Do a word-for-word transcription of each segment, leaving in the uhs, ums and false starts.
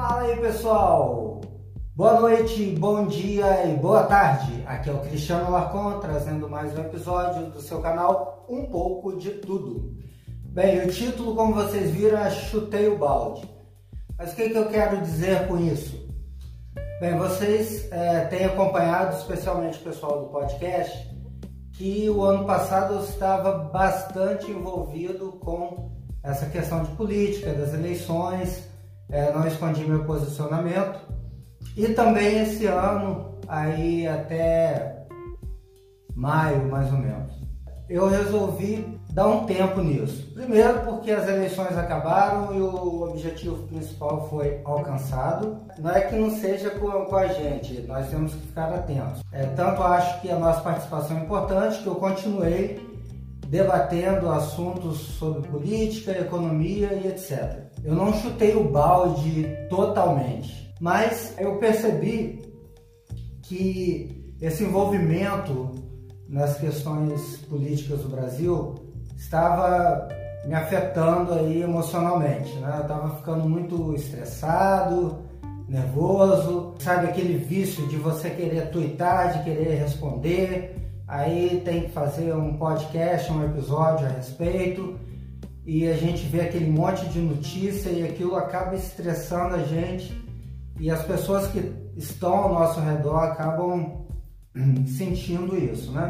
Fala aí, pessoal! Boa noite, bom dia e boa tarde! Aqui é o Cristiano Larcón, trazendo mais um episódio do seu canal Um Pouco de Tudo. Bem, o título, como vocês viram, é Chutei o Balde. Mas o que, que eu quero dizer com isso? Bem, vocês é, têm acompanhado, especialmente o pessoal do podcast, que o ano passado eu estava bastante envolvido com essa questão de política, das eleições, é, não escondi meu posicionamento. E também esse ano, aí até maio mais ou menos, eu resolvi dar um tempo nisso. Primeiro porque as eleições acabaram e o objetivo principal foi alcançado. Não é que não seja com, com a gente, nós temos que ficar atentos. É, tanto acho que a nossa participação é importante, que eu continuei debatendo assuntos sobre política, economia e etcétera. Eu não chutei o balde totalmente, mas eu percebi que esse envolvimento nas questões políticas do Brasil estava me afetando aí emocionalmente, né? Eu estava ficando muito estressado, nervoso, sabe aquele vício de você querer tuitar, de querer responder. Aí tem que fazer um podcast, um episódio a respeito, e a gente vê aquele monte de notícia e aquilo acaba estressando a gente, e as pessoas que estão ao nosso redor acabam sentindo isso, né?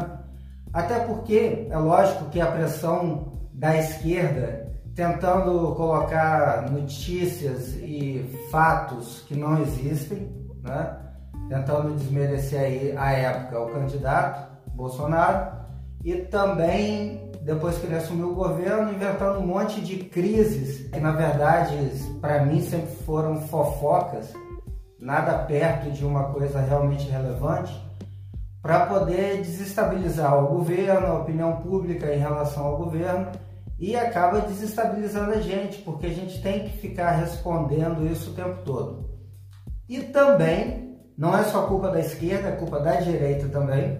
Até porque é lógico que a pressão da esquerda tentando colocar notícias e fatos que não existem, né? Tentando desmerecer aí a época o candidato Bolsonaro, e também depois que ele assumiu o governo inventando um monte de crises que na verdade para mim sempre foram fofocas, nada perto de uma coisa realmente relevante, para poder desestabilizar o governo, a opinião pública em relação ao governo, e acaba desestabilizando a gente porque a gente tem que ficar respondendo isso o tempo todo. E também não é só culpa da esquerda, é culpa da direita também,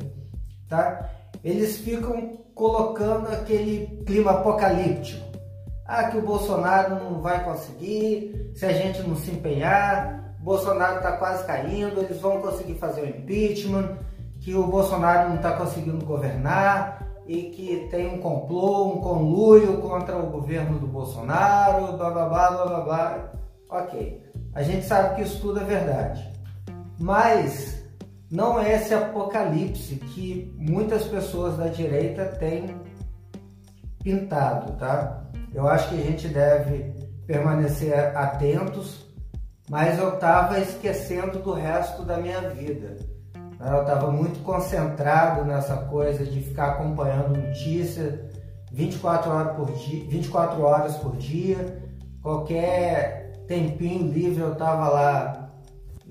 tá? Eles ficam colocando aquele clima apocalíptico. Ah, que o Bolsonaro não vai conseguir, se a gente não se empenhar, o Bolsonaro está quase caindo, eles vão conseguir fazer o impeachment, que o Bolsonaro não está conseguindo governar e que tem um complô, um conluio contra o governo do Bolsonaro, blá blá blá blá blá blá. Ok, a gente sabe que isso tudo é verdade, mas não é esse apocalipse que muitas pessoas da direita têm pintado, tá? Eu acho que a gente deve permanecer atentos, mas eu estava esquecendo do resto da minha vida. Eu estava muito concentrado nessa coisa de ficar acompanhando notícia vinte e quatro horas por dia, vinte e quatro horas por dia. Qualquer tempinho livre eu estava lá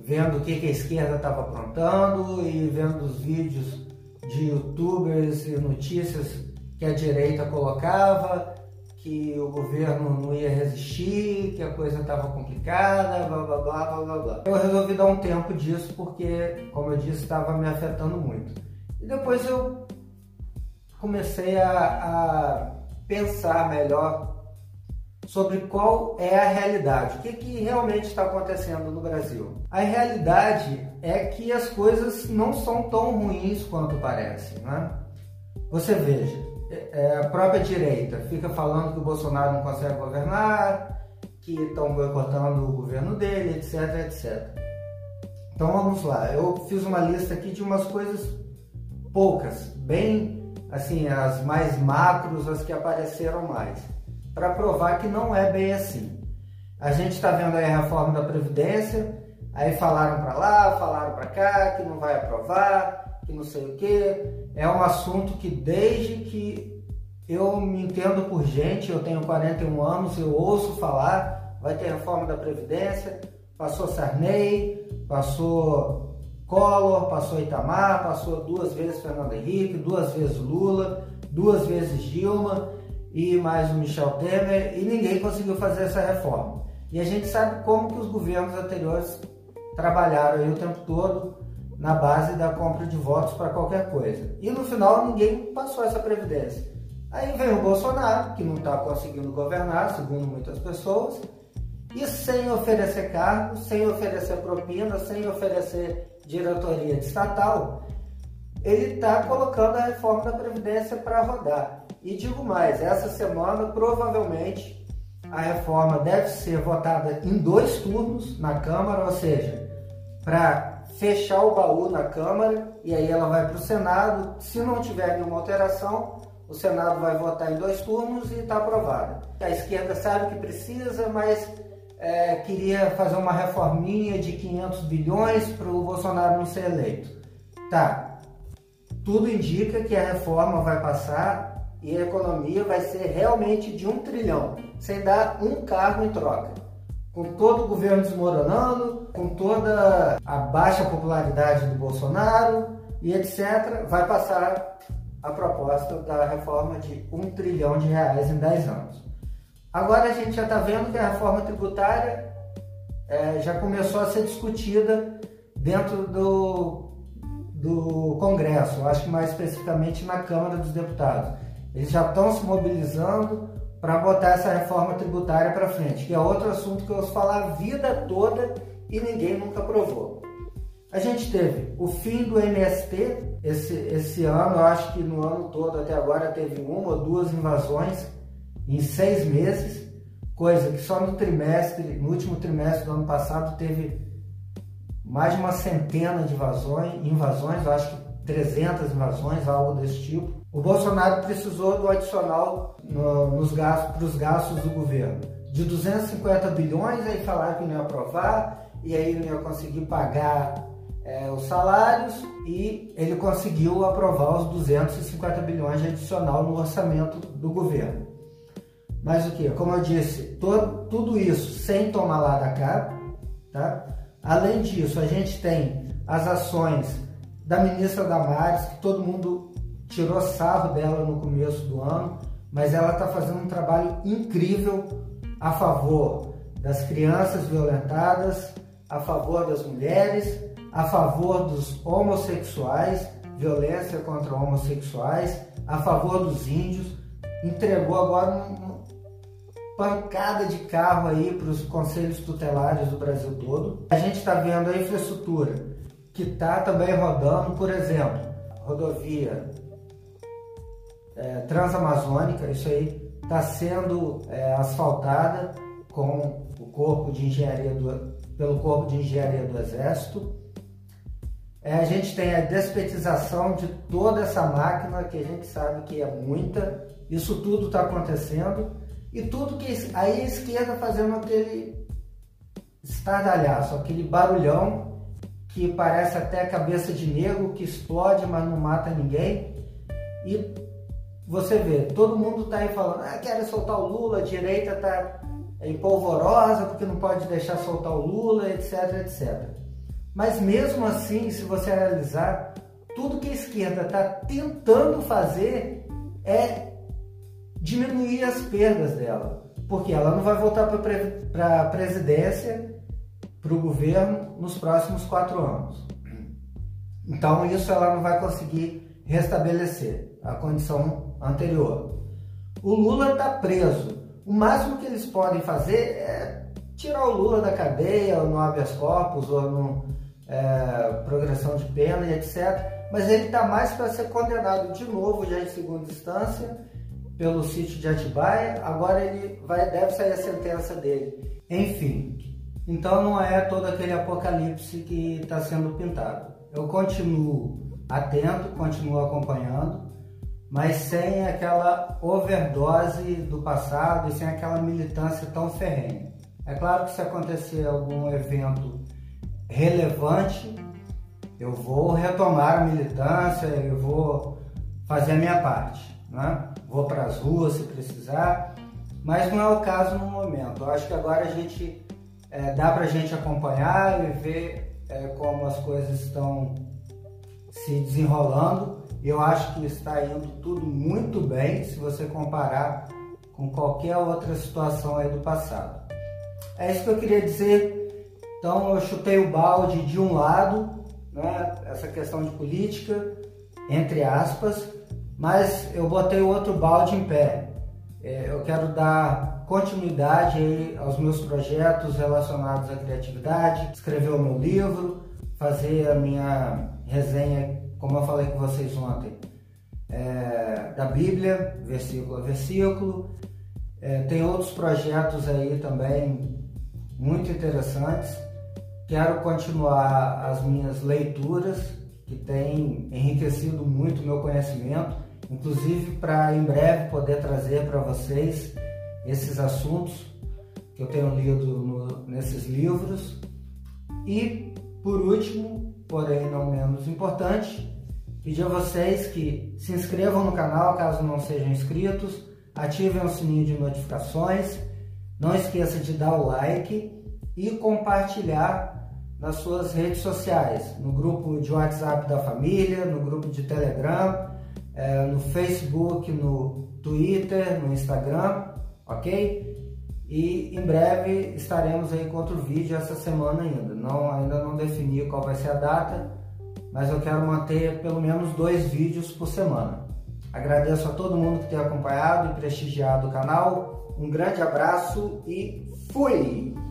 vendo o que, que a esquerda estava aprontando e vendo os vídeos de youtubers e notícias que a direita colocava, que o governo não ia resistir, que a coisa estava complicada, blá, blá, blá, blá, blá, blá. Eu resolvi dar um tempo disso porque, como eu disse, estava me afetando muito. E depois eu comecei a, a pensar melhor sobre qual é a realidade, o que, que realmente está acontecendo no Brasil. A realidade é que as coisas não são tão ruins quanto parece, né? Você veja, a própria direita fica falando que o Bolsonaro não consegue governar, que estão boicotando o governo dele, etc, etcétera. Então vamos lá, eu fiz uma lista aqui de umas coisas poucas, bem assim, as mais macros, as que apareceram mais, para provar que não é bem assim. A gente está vendo aí a reforma da Previdência, aí falaram para lá, falaram para cá, que não vai aprovar, que não sei o quê. É um assunto que desde que eu me entendo por gente, eu tenho quarenta e um anos, eu ouço falar, vai ter reforma da Previdência, passou Sarney, passou Collor, passou Itamar, passou duas vezes Fernando Henrique, duas vezes Lula, duas vezes Dilma, e mais o Michel Temer, e ninguém conseguiu fazer essa reforma. E a gente sabe como que os governos anteriores trabalharam aí o tempo todo na base da compra de votos para qualquer coisa. E no final ninguém passou essa previdência. Aí vem o Bolsonaro, que não está conseguindo governar, segundo muitas pessoas, e sem oferecer cargo, sem oferecer propina, sem oferecer diretoria de estatal, ele está colocando a reforma da Previdência para rodar. E digo mais, essa semana provavelmente a reforma deve ser votada em dois turnos na Câmara, ou seja, para fechar o baú na Câmara, e aí ela vai para o Senado. Se não tiver nenhuma alteração, o Senado vai votar em dois turnos e está aprovada. A esquerda sabe que precisa, mas é, queria fazer uma reforminha de quinhentos bilhões para o Bolsonaro não ser eleito. Tá, tudo indica que a reforma vai passar e a economia vai ser realmente de um trilhão, sem dar um cargo em troca. Com todo o governo desmoronando, com toda a baixa popularidade do Bolsonaro e etcétera, vai passar a proposta da reforma de um trilhão de reais em dez anos. Agora a gente já está vendo que a reforma tributária é, já começou a ser discutida dentro do, do Congresso, acho que mais especificamente na Câmara dos Deputados. Eles já estão se mobilizando para botar essa reforma tributária para frente, que é outro assunto que eu ouço falar a vida toda e ninguém nunca aprovou. A gente teve o fim do M S T esse, esse ano, eu acho que no ano todo até agora teve uma ou duas invasões em seis meses, coisa que só no trimestre, no último trimestre do ano passado teve mais de uma centena de invasões, invasões eu acho que trezentas invasões, algo desse tipo. O Bolsonaro precisou do adicional no, nos gastos, para os gastos do governo, de duzentos e cinquenta bilhões, aí falaram que não ia aprovar e aí não ia conseguir pagar É, os salários, e ele conseguiu aprovar os duzentos e cinquenta bilhões de adicional no orçamento do governo. Mas o que? Como eu disse, todo, tudo isso sem tomar lá da cá, tá? Além disso, a gente tem as ações da ministra Damares, que todo mundo tirou sarro dela no começo do ano, mas ela está fazendo um trabalho incrível a favor das crianças violentadas, a favor das mulheres, a favor dos homossexuais, violência contra homossexuais, a favor dos índios. Entregou agora uma pancada de carro aí para os conselhos tutelares do Brasil todo. A gente está vendo a infraestrutura que está também rodando, por exemplo, rodovia é, Transamazônica, isso aí está sendo é, asfaltada com o corpo de engenharia do, pelo Corpo de Engenharia do Exército. É, a gente tem a despetização de toda essa máquina, que a gente sabe que é muita. Isso tudo está acontecendo. E tudo que... aí a esquerda fazendo aquele estardalhaço, aquele barulhão que parece até cabeça de negro, que explode, mas não mata ninguém. E você vê, todo mundo está aí falando, ah, quero soltar o Lula, a direita está em polvorosa, porque não pode deixar soltar o Lula, etc, etcétera. Mas mesmo assim, se você analisar, tudo que a esquerda está tentando fazer é diminuir as perdas dela, porque ela não vai voltar para a presidência, para o governo, nos próximos quatro anos. Então isso ela não vai conseguir restabelecer a condição anterior. O Lula está preso. O máximo que eles podem fazer é tirar o Lula da cadeia, ou no habeas corpus, ou no... É, progressão de pena e etcétera. Mas ele está mais para ser condenado de novo, já em segunda instância, pelo sítio de Atibaia. Agora ele vai, deve sair a sentença dele. Enfim, então não é todo aquele apocalipse que está sendo pintado. Eu continuo atento, continuo acompanhando, mas sem aquela overdose do passado e sem aquela militância tão ferrenha. É claro que se acontecer algum evento relevante, eu vou retomar a militância, eu vou fazer a minha parte, né? Vou para as ruas se precisar, mas não é o caso no momento. Eu acho que agora a gente é, dá para a gente acompanhar e ver é, como as coisas estão se desenrolando. Eu acho que está indo tudo muito bem se você comparar com qualquer outra situação aí do passado. É isso que eu queria dizer. Então eu chutei o balde de um lado, né, essa questão de política, entre aspas, mas eu botei o outro balde em pé. eu quero dar continuidade aí aos meus projetos relacionados à criatividade, escrever o meu livro, fazer a minha resenha, como eu falei com vocês ontem, é, da Bíblia, versículo a versículo. É, tem outros projetos aí também muito interessantes. Quero continuar as minhas leituras, que tem enriquecido muito o meu conhecimento, inclusive para em breve poder trazer para vocês esses assuntos que eu tenho lido no, nesses livros. E, por último, porém não menos importante, pedir a vocês que se inscrevam no canal caso não sejam inscritos, ativem o sininho de notificações, não esqueça de dar o like e compartilhar nas suas redes sociais, no grupo de WhatsApp da família, no grupo de Telegram, é, no Facebook, no Twitter, no Instagram, ok? E em breve estaremos aí com outro vídeo essa semana ainda. Não, ainda não defini qual vai ser a data, mas eu quero manter pelo menos dois vídeos por semana. Agradeço a todo mundo que tem acompanhado e prestigiado o canal. Um grande abraço e fui!